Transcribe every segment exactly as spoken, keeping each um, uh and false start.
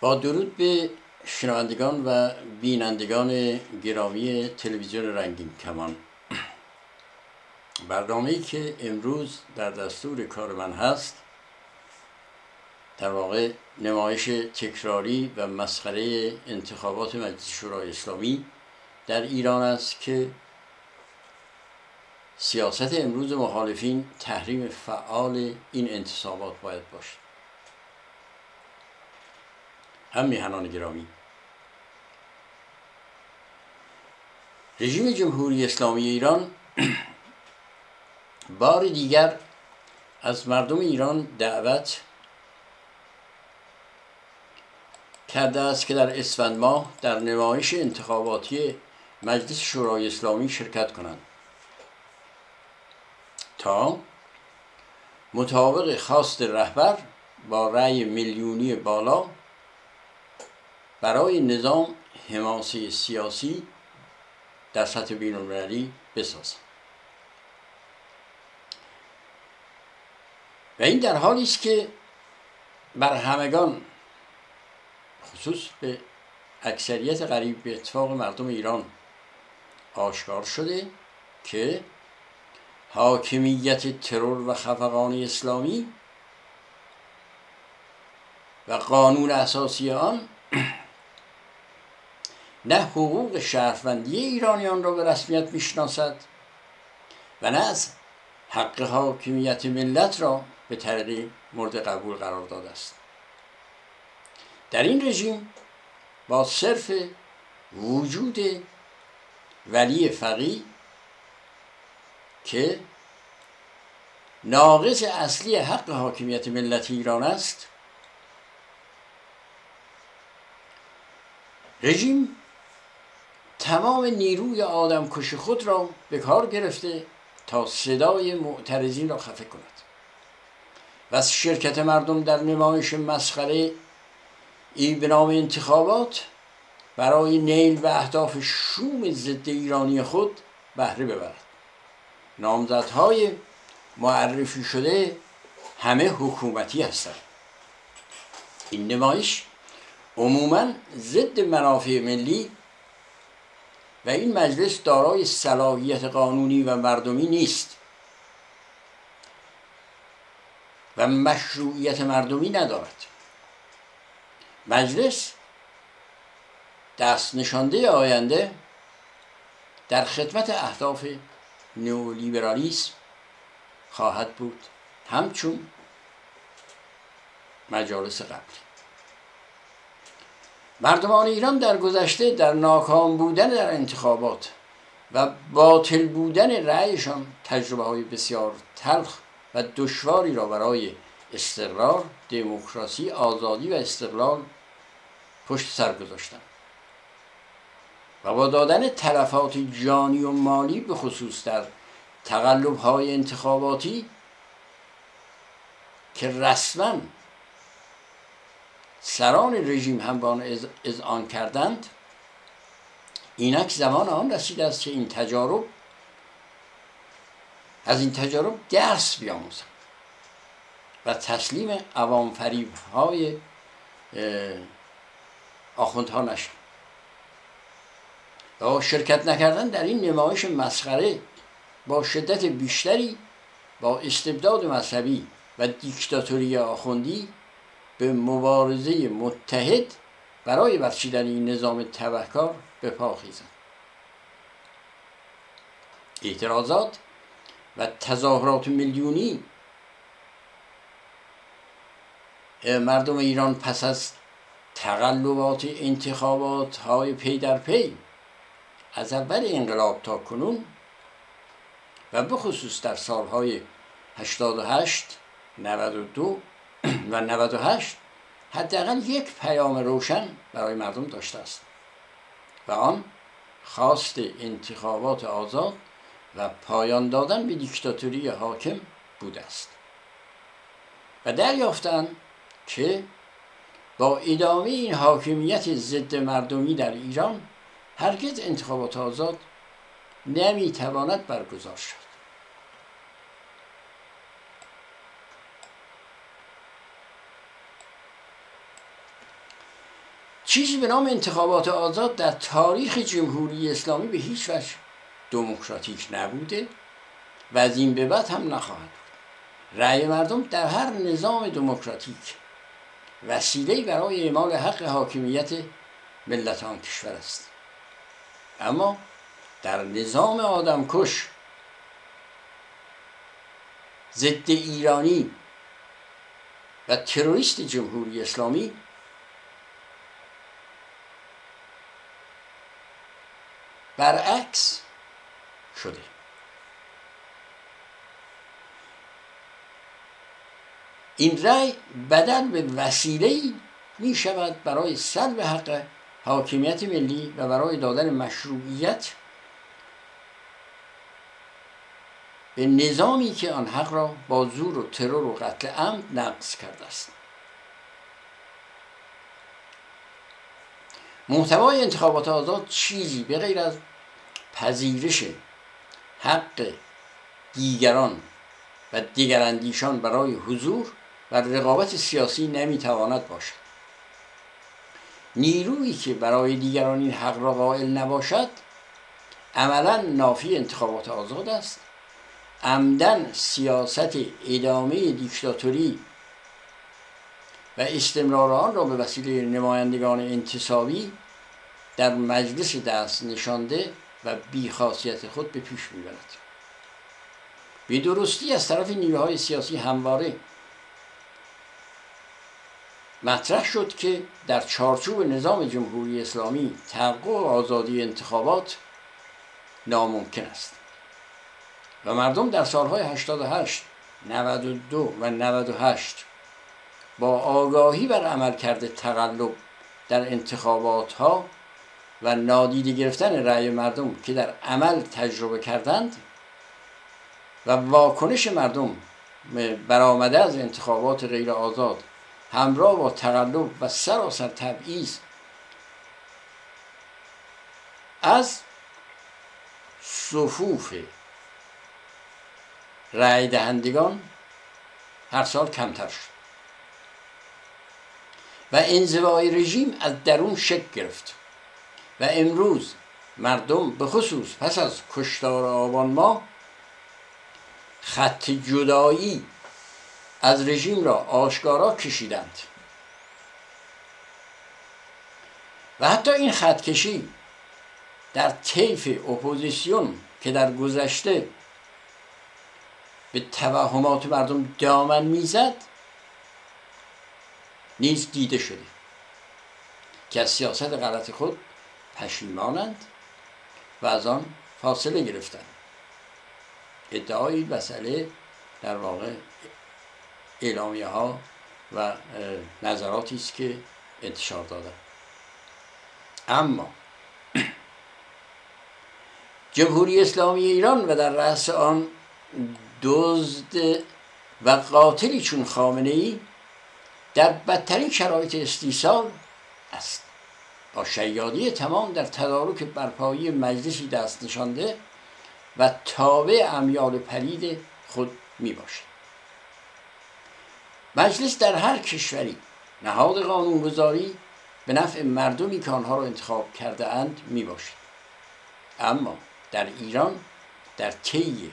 با درود به شنوندگان و بینندگان گرامی تلویزیون رنگین کمان، برنامه‌ای که امروز در دستور کار من هست در واقع نمایش تکراری و مسخره انتخابات مجلس شورای اسلامی در ایران است که سیاست امروز مخالفین تحریم فعال این انتصابات باید باشد. هم میهنان گرامی، رژیم جمهوری اسلامی ایران بار دیگر از مردم ایران دعوت کرده است که در اسفند ماه در نمایش انتخاباتی مجلس شورای اسلامی شرکت کنند تا مطابق خواست رهبر با رأی میلیونی بالا برای نظام حماسه سیاسی در سطح بین‌المللی بسازند. و این در حالی است که بر همگان، خصوص به اکثریت قریب به اتفاق مردم ایران، آشکار شده که حاکمیت ترور و خفقان اسلامی و قانون اساسی آن نه حقوق شهروندی ایرانیان را به رسمیت میشناسد و نه از حق حاکمیت ملت را به طریق مورد قبول قرار داده است. در این رژیم با صرف وجود ولی فقیه که ناقض اصلی حق حاکمیت ملت ایران است، رژیم تمام نیروی آدمکش خود را به کار گرفته تا صدای معترضین را خفه کند و از شرکت مردم در نمایش مسخره ای به نام انتخابات برای نیل و اهداف شوم ضد ایرانی خود بهره ببرد. نامزدهای معرفی شده همه حکومتی هستند. این نمایش عموماً ضد منافع ملی و این مجلس دارای صلاحیت قانونی و مردمی نیست و مشروعیت مردمی ندارد. مجلس دست نشانده آینده در خدمت اهداف نئولیبرالیسم خواهد بود، همچون مجالس قبل. مردمان ایران در گذشته در ناکام بودن در انتخابات و باطل بودن رأیشان تجربه های بسیار تلخ و دشواری را برای استقرار، دموکراسی، آزادی و استقلال پشت سر گذاشتند و با دادن تلفات جانی و مالی، به خصوص در تقلب‌های انتخاباتی که رسماً سران رژیم هم به آن اذعان کردند، اینک زمان آن رسیده است که این تجارب از این تجارب درس بیاموزند و تسلیم عوام فریب‌های آخوندها نشد. و شرکت نکردن در این نمایش مسخره با شدت بیشتری با استبداد مذهبی و دیکتاتوری آخوندی به مبارزه متحد برای برچیدن این نظام تبهکار به پا خیزند. اعتراضات و تظاهرات میلیونی مردم ایران پس از تقلبات انتخابات های پی در پی از اول انقلاب تا کنون و به خصوص در سالهای هشتاد و هشت، نود و دو و نود و هشت حداقل یک پیام روشن برای مردم داشته است و آن خواست انتخابات آزاد و پایان دادن به دیکتاتوری حاکم بوده است و دریافتند که با ادامه این حاکمیت ضد مردمی در ایران هرگز انتخابات آزاد نمیتواند برگزار شد. چیزی به نام انتخابات آزاد در تاریخ جمهوری اسلامی به هیچ وجه دموکراتیک نبوده و از این به بعد هم نخواهد بود. رأی مردم در هر نظام دموکراتیک وسیله‌ای برای اعمال حق حاکمیت ملت آن کشور است. اما در نظام آدمکش، ضد ایرانی و تروریست جمهوری اسلامی برعکس شده. این رأی بدل به وسیله‌ای می شود برای سلب حق حاکمیت ملی و برای دادن مشروعیت به نظامی که آن حق را با زور و ترور و قتل عمد نقض کرده است. محتوای انتخابات آزاد چیزی به غیر از پذیرش حق دیگران و دیگراندیشان برای حضور و رقابت سیاسی نمیتواند باشد. نیرویی که برای دیگران این حق را قائل نباشد عملاً نافی انتخابات آزاد است، عمدن سیاست ادامه دیکتاتوری و استمرار آن را به وسیله نمایندگان انتصابی در مجلس دست نشانده و بی‌خاصیت خود به پیش می‌برد. بی‌درستی از طرف نیروهای سیاسی همواره مطرح شد که در چارچوب نظام جمهوری اسلامی تحقق آزادی انتخابات ناممکن است و مردم در سالهای هشتاد و هشت، نود و دو و نود و هشت با آگاهی بر عملکرد تقلب در انتخابات ها و نادیده گرفتن رأی مردم که در عمل تجربه کردند و واکنش مردم برآمده از انتخابات غیر آزاد همراه با تقلب و سراسر تبعیض از صفوف رأی دهندگان هر سال کمتر شد و انزوای رژیم از درون شکل گرفت و امروز مردم به خصوص پس از کشتار آبان ماه خط جدایی از رژیم را آشکارا کشیدند و حتی این خط کشی در طیف اپوزیسیون که در گذشته به توهمات مردم دامن میزد نیز دیده شده که از سیاست غلط خود پشیمانند و از آن فاصله گرفتند. ادعای مسئله در واقع اعلامیه ها و نظراتی است که انتشار دادند. اما جمهوری اسلامی ایران و در رأس آن دزد و قاتلی چون خامنه‌ای در بدترین شرایط استیصال است، با شیادی تمام در تدارک برپایی مجلسی دست نشانده و تابع امیال پلید خود می باشد. مجلس در هر کشوری نهاد قانونگذاری به نفع مردمی که آنها را انتخاب کرده اند می باشد. اما در ایران در طی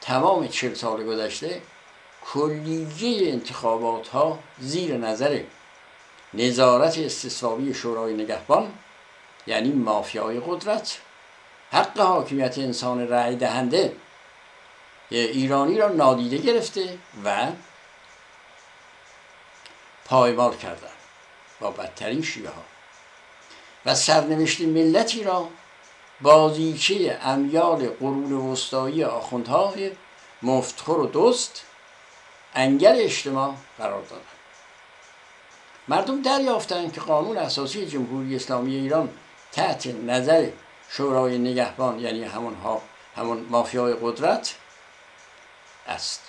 تمام چهل سال گذشته کلیه انتخابات ها زیر نظر نظارت استصوابی شورای نگهبان، یعنی مافیای قدرت، حق حاکمیت انسان رأی دهنده ایرانی را نادیده گرفته و پایمال کردند با بدترین شیوه ها و سرنوشت ملتی را بازیچه امیال قرون وسطایی آخوندهای مفتخور و دوست انگل اجتماع قرار دادند. مردم دریافتند که قانون اساسی جمهوری اسلامی ایران تحت نظر شورای نگهبان، یعنی همون ها همون مافیای قدرت است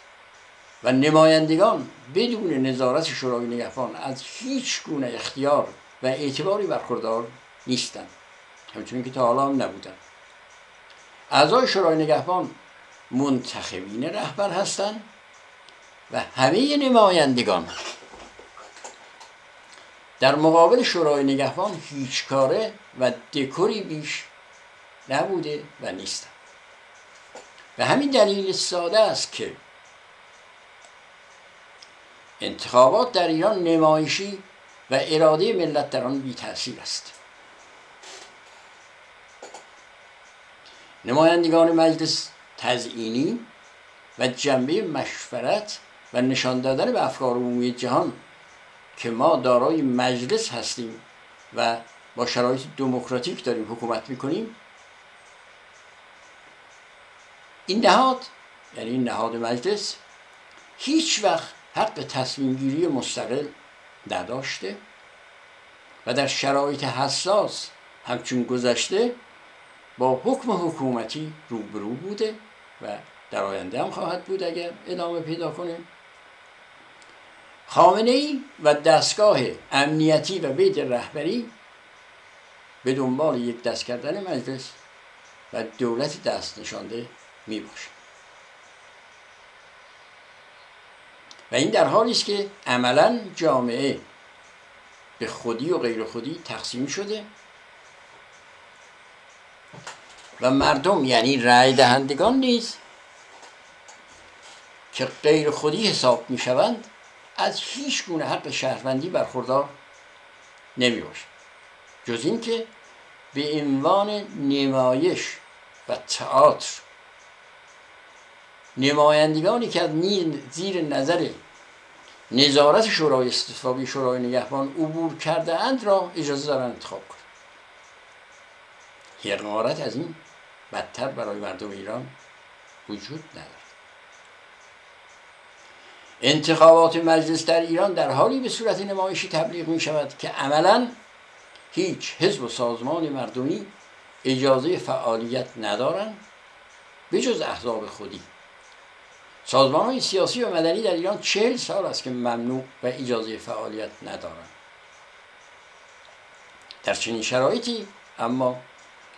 و نمایندگان بدون نظارت شورای نگهبان از هیچ گونه اختیار و اعتباری برخوردار نیستند، همچنین که تا حالا هم نبودند. اعضای شورای نگهبان منتخبین رهبر هستند و همه نمایندگان در مقابل شورای نگهبان هیچ کاره و دکوری بیش نبوده و نیستم. به همین دلیل ساده است که انتخابات در ایران نمایشی و اراده ملت در آن بی تأثیر است. نمایندگان مجلس تزیینی و جنبه مشورت و نشان دادن به افکار عمومی جهان که ما دارای مجلس هستیم و با شرایط دموکراتیک داریم حکومت میکنیم، این نهاد، یعنی نهاد مجلس، هیچ وقت حق تصمیم گیری مستقل نداشته و در شرایط حساس همچون گذشته با حکم حکومتی روبرو بوده و در آینده هم خواهد بود اگر ادامه پیدا کنه. خامنه‌ای و دستگاه امنیتی و بیت رهبری به دنبال یک دست کردن مجلس و دولت دست نشانده می باشه و این در حالی است که عملاً جامعه به خودی و غیر خودی تقسیم شده و مردم، یعنی رأی دهندگان نیز که غیر خودی حساب می شوند، از هیچ گونه حق شهروندی برخوردار نمی باشند جز این که به عنوان نمایش و تئاتر نمایندگانی که از زیر نظر نظارت شورای اسلامی شورای نگهبان عبور کرده اند را اجازه دارند انتخاب کنند. حقارت از این بدتر برای مردم ایران وجود ندارد. انتخابات مجلس در ایران در حالی به صورت نمایشی تبلیغ می شود که عملاً هیچ حزب و سازمان مردمی اجازه فعالیت ندارند به جز احزاب خودی. سازمان‌های سیاسی و مدنی در ایران چهل سال است که ممنوع و اجازه فعالیت ندارند. در چنین شرایطی اما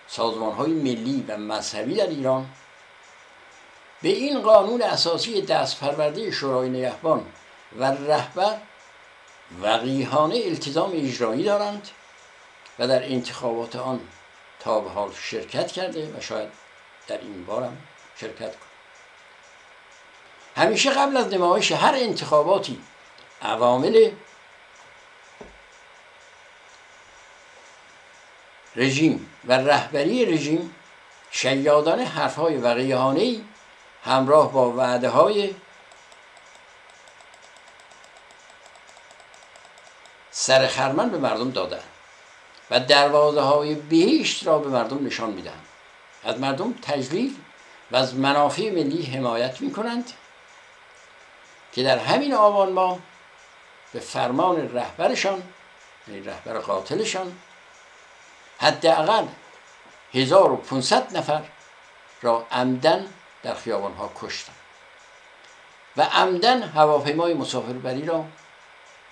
سازمان‌های ملی و مذهبی در ایران به این قانون اساسی دست پرورده شورای نگهبان و رهبر وقیحانه التزام اجرایی دارند و در انتخابات آن تا به حال شرکت کرده و شاید در این بارم شرکت کنند. همیشه قبل از نمایش هر انتخاباتی عوامل رژیم و رهبری رژیم شیادانه حرفهای وقیحانه‌ای همراه با وعده‌های سرخرمن به مردم دادند و دروازه‌های بهشت را به مردم نشان می‌دهند. از مردم تجلیل و از منافع ملی حمایت می‌کنند که در همین آبان ما به فرمان رهبرشان، یعنی رهبر قاتلشان، حداقل هزار و پانصد نفر را عمدن در خیابان‌ها کشتند و عمدن هواپیمای مسافربری را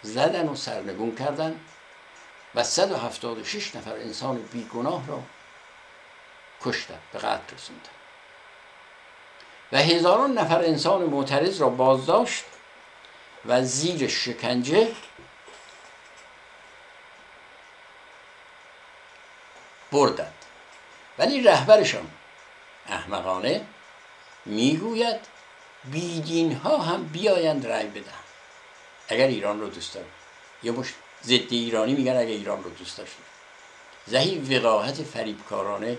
زدن و سرنگون کردند و صد و هفتاد و شش نفر انسان بیگناه را کشتند، به قتل رساندند و هزاران نفر انسان معترض را بازداشت و زیر شکنجه بردند. ولی رهبرشان احمقانه میگوید بیدین ها هم بیایند رأی بدن اگر ایران رو دوست دارن. یه مشت ضد ایرانی میگن اگر ایران رو دوست داشتن. زهی وقاحت فریبکارانه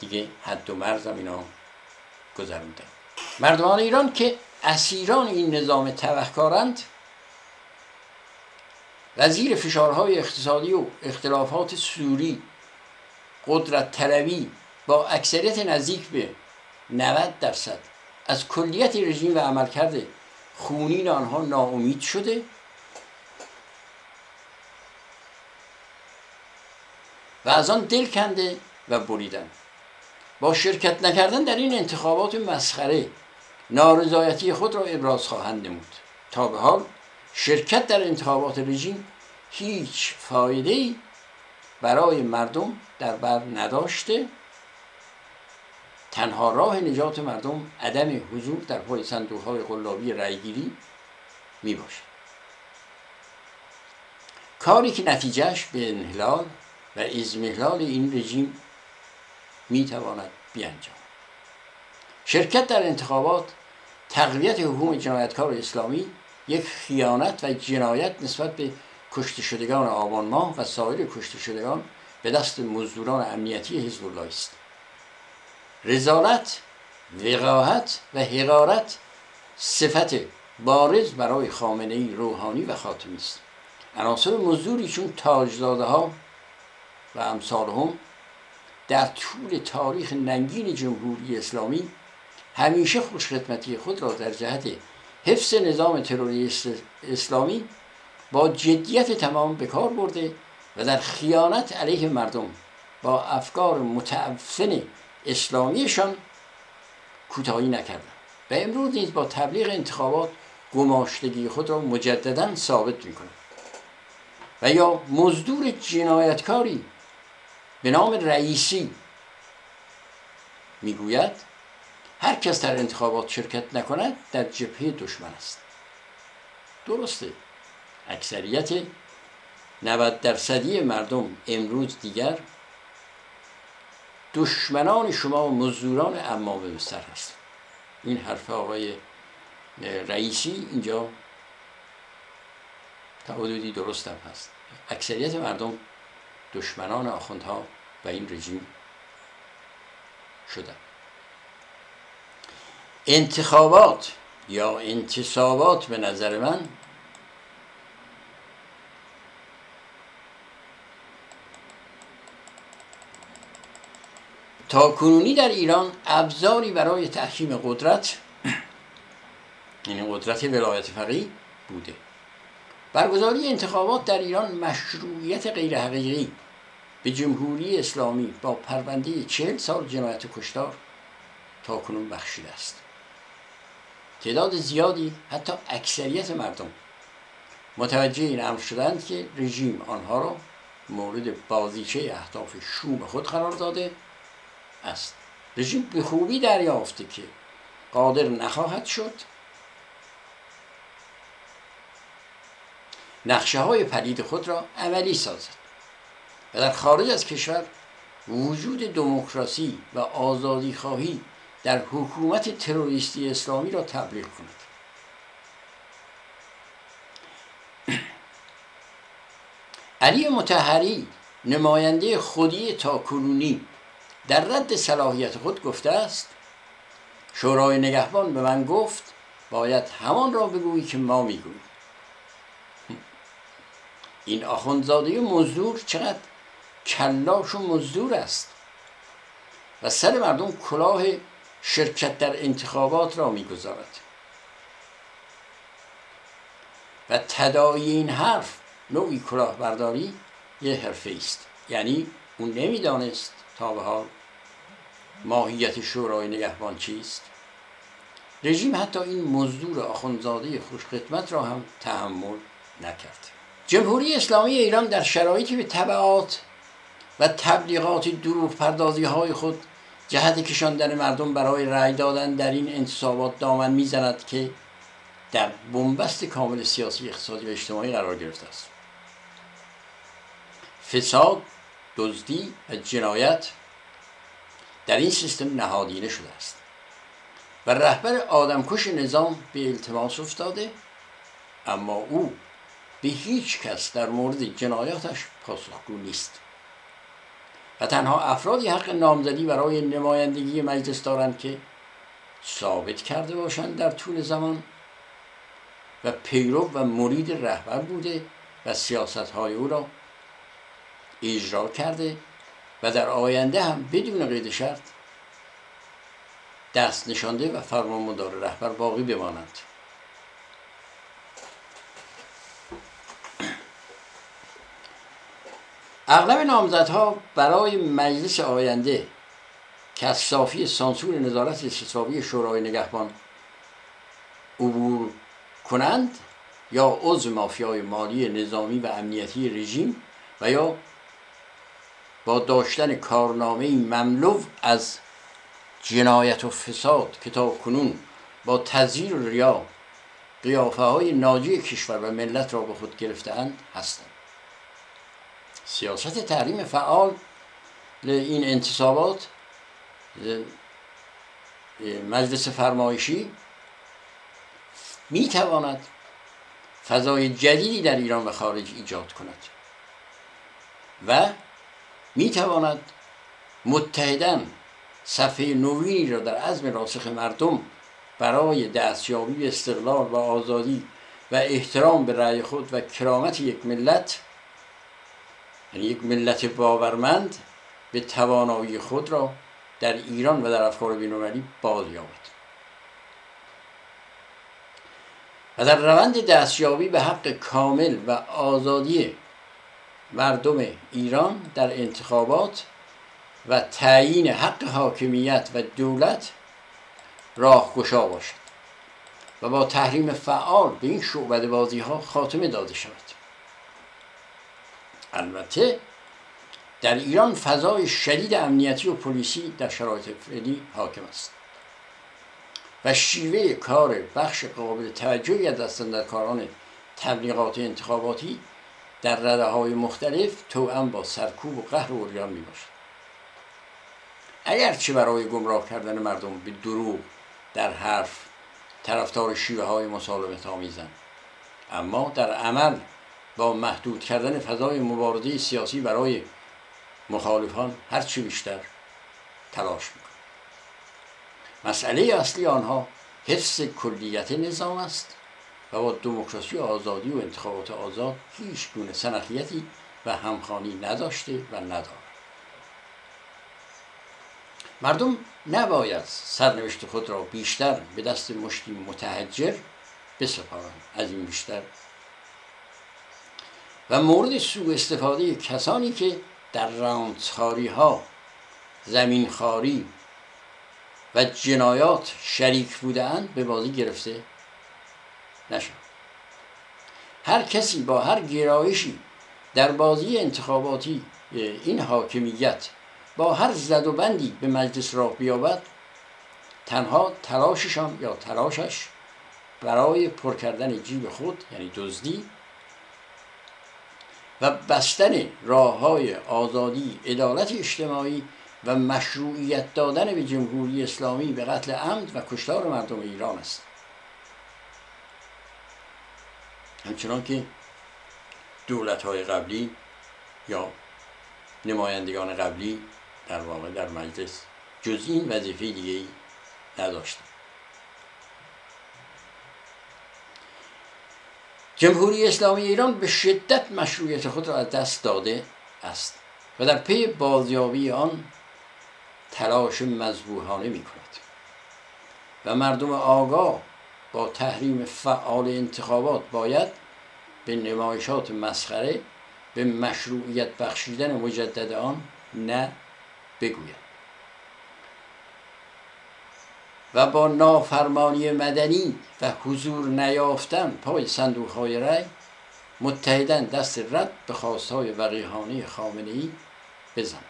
دیگه حد و مرز هم اینا گذرونده. مردمان ایران که اسیران این نظام تبهکارند و زیر فشارهای اقتصادی و اختلافات سوری، قدرت طلبی با اکثریت نزدیک به نود درصد از کلیت رژیم و عملکرد خونین آنها ناامید شده و از آن دل کنده و بریدند. با شرکت نکردن در این انتخابات مسخره نارضایتی خود را ابراز خواهند نمود. تا به حال شرکت در انتخابات رژیم هیچ فایده‌ای برای مردم در بر نداشته. تنها راه نجات مردم عدم حضور در پای صندوق‌های قلابی رأی‌گیری می باشد. کاری که نتیجهش به انحلال و ازمحلال این رژیم میتواند بیانجامد. شرکت در انتخابات، تقویت حکوم جنایتکار اسلامی، یک خیانت و جنایت نسبت به کشته شدگان آبان ماه و سایر کشته شدگان به دست مزدوران امنیتی حزب الله است. رذالت، وقاحت و حقارت صفت بارز برای خامنه‌ای، روحانی و خاتمی است. عناصر مزدوری چون تاجزاده‌ها و امثالهم در طول تاریخ ننگین جمهوری اسلامی همیشه خوشخدمتی خود را در جهت حفظ نظام تروری اسلامی با جدیت تمام به کار برده و در خیانت علیه مردم با افکار متعفن اسلامیشان کوتاهی نکردند و امروز نیز با تبلیغ انتخابات گماشتگی خود را مجددا ثابت می‌کنند. و یا مزدور جنایتکاری به نام رئیسی میگوید هر کس در انتخابات شرکت نکند در جبهه دشمن است. درسته، اکثریت نود درصدی مردم امروز دیگر دشمنان شما و مزدوران عمامه به سر هست. این حرف آقای رئیسی اینجا تا حدودی درست هم هست. اکثریت مردم دشمنان آخوندها و این رژیم شدند. انتخابات یا انتصابات به نظر من تاکنونی در ایران ابزاری برای تحکیم قدرت، یعنی قدرت ولایت فقیه بوده. برگزاری انتخابات در ایران مشروعیت غیر حقیقی به جمهوری اسلامی با پرونده چهل سال جنایت کشتار تاکنون بخشیده است. تعداد زیادی، حتی اکثریت مردم، متوجه این امر شدند که رژیم آنها را مورد بازیچه اهداف شوم خود قرار داده است. رژیم به خوبی دریافته که قادر نخواهد شد نقشه های پلید خود را عملی سازد و در خارج از کشور وجود دموکراسی و آزادی خواهی در حکومت تروریستی اسلامی را تبلیغ کند. علی مطهری، نماینده خودی تاکنونی، در رد صلاحیت خود گفته است شورای نگهبان به من گفت باید همان را بگویی که ما میگوییم. این آخوندزاده مزدور چقدر کلاش و مزدور است و سر مردم کلاه شرکت در انتخابات را میگذارد. و تداعی این حرف نوعی کلاهبرداری یه حرفه است. یعنی اون نمیدانست تا به حال ماهیت شورای نگهبان چیست. رژیم حتی این مزدور آخوندزاده خوشخدمت را هم تحمل نکرد. جمهوری اسلامی ایران در شرایطی به تبعات و تبلیغات دروغ پردازی های خود جهت کشاندن مردم برای رأی دادن در این انتصابات دامن میزند که در بنبست کامل سیاسی، اقتصادی و اجتماعی قرار گرفته است. فساد، دزدی و جنایت در این سیستم نهادینه شده است و رهبر آدمکش نظام به التماس افتاده، اما او به هیچ کس در مورد جنایاتش پاسخگو نیست و تنها افرادی حق نامزدی برای نمایندگی مجلس دارند که ثابت کرده باشند در طول زمان و پیرو و مرید رهبر بوده و سیاست‌های او را اجرا کرده و در آینده هم بدون قید شرط دست نشانده و فرمانبردار رهبر باقی بمانند. اغلب نامزدها برای مجلس آینده که از صافی سانسور نظارت استصوابی شورای نگهبان عبور کنند یا عضو مافیای مالی نظامی و امنیتی رژیم و یا با داشتن کارنامه‌ای مملو از جنایت و فساد که تاکنون با تزییر و ریا قیافه‌های ناجی کشور و ملت را به خود گرفته‌اند هستند. سیاست تحریم فعال این انتصابات مجلس فرمایشی می تواند فضای جدیدی در ایران و خارج ایجاد کند و می تواند متحداً صفحه نوینی را در عزم راسخ مردم برای دستیابی به استقلال و آزادی و احترام به رأی خود و کرامت یک ملت، یعنی یک ملت باورمند به توانایی خود را در ایران و در افکار بین‌المللی باز یابد و در روند دستیابی به حق کامل و آزادی مردم ایران در انتخابات و تعیین حق حاکمیت و دولت راهگشا باشد و با تحریم فعال به این شعبده‌بازی ها خاتمه داده شود. البته در ایران فضای شدید امنیتی و پلیسی در شرایط فعلی حاکم است و شیوه کار بخش قابل توجهی از دستاندرکاران تبلیغات انتخاباتی در رده‌های مختلف توأم با سرکوب و قهر و عریان میباشد. اگرچه برای گمراه کردن مردم به دروغ در حرف طرفدار شیوه های مسالمت آمیزند، اما در عمل با محدود کردن فضای مبارزه سیاسی برای مخالفان هرچی بیشتر تلاش میکنند. مسئله اصلی آنها حفظ کلیت نظام است و با دموکراسی آزادی و انتخابات آزاد هیچ گونه سنخیتی و همخوانی نداشته و ندارد. مردم نباید سرنوشت خود را بیشتر به دست مشتی متحجر بسپارند از این بیشتر و مورد سوء استفاده کسانی که در راندخواری ها، زمینخواری و جنایات شریک بودند به بازی گرفته نشد. هر کسی با هر گرایشی در بازی انتخاباتی این حاکمیت با هر زد و بندی به مجلس راه بیابد، تنها تلاششان یا تلاشش برای پر کردن جیب خود، یعنی دزدی و بستن راه‌های آزادی، عدالت اجتماعی و مشروعیت دادن به جمهوری اسلامی به قتل عمد و کشتار مردم ایران است. همچنان که دولت‌های قبلی یا نمایندگان قبلی در واقع در مجلس جز این وظیفه دیگه‌ای نداشتند. جمهوری اسلامی ایران به شدت مشروعیت خود را از دست داده است و در پی بازیابی آن تلاش مذبوحانه می‌کند و مردم آگاه با تحریم فعال انتخابات باید به نمایشات مسخره به مشروعیت بخشیدن مجدد آن نه بگوید و با نافرمانی مدنی و حضور نیافتن پای صندوق‌های رأی متحداً دست رد به خواست‌های وقیحانه خامنه‌ای بزنند.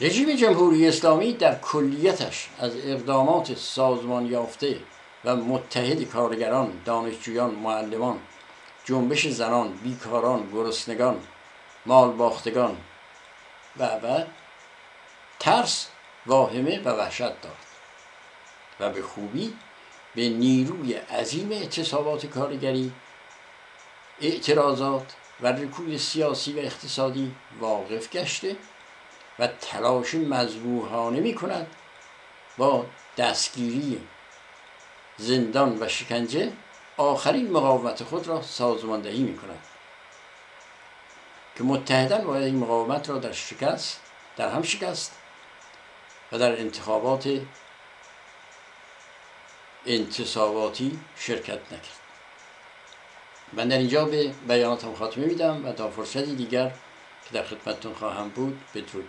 رژیم جمهوری اسلامی در کلیتش از اقدامات سازمان یافته و متحد کارگران، دانشجویان، معلمان، جنبش زنان، بیکاران، گرسنگان، مال باختگان و و ترس، واهمه و وحشت دارد و به خوبی به نیروی عظیم اعتصابات کارگری، اعتراضات و رکود سیاسی و اقتصادی واقف گشته و تلاش مذبوحانه می کند با دستگیری، زندان و شکنجه آخرین مقاومت خود را سازماندهی می کند که متحداً باید این مقاومت را در شکست در هم شکست و در انتخابات انتصاباتی شرکت نکرد. من در اینجا به بیاناتم خاتمه میدم و تا فرصتی دیگر که در خدمتتون خواهم بود بدرود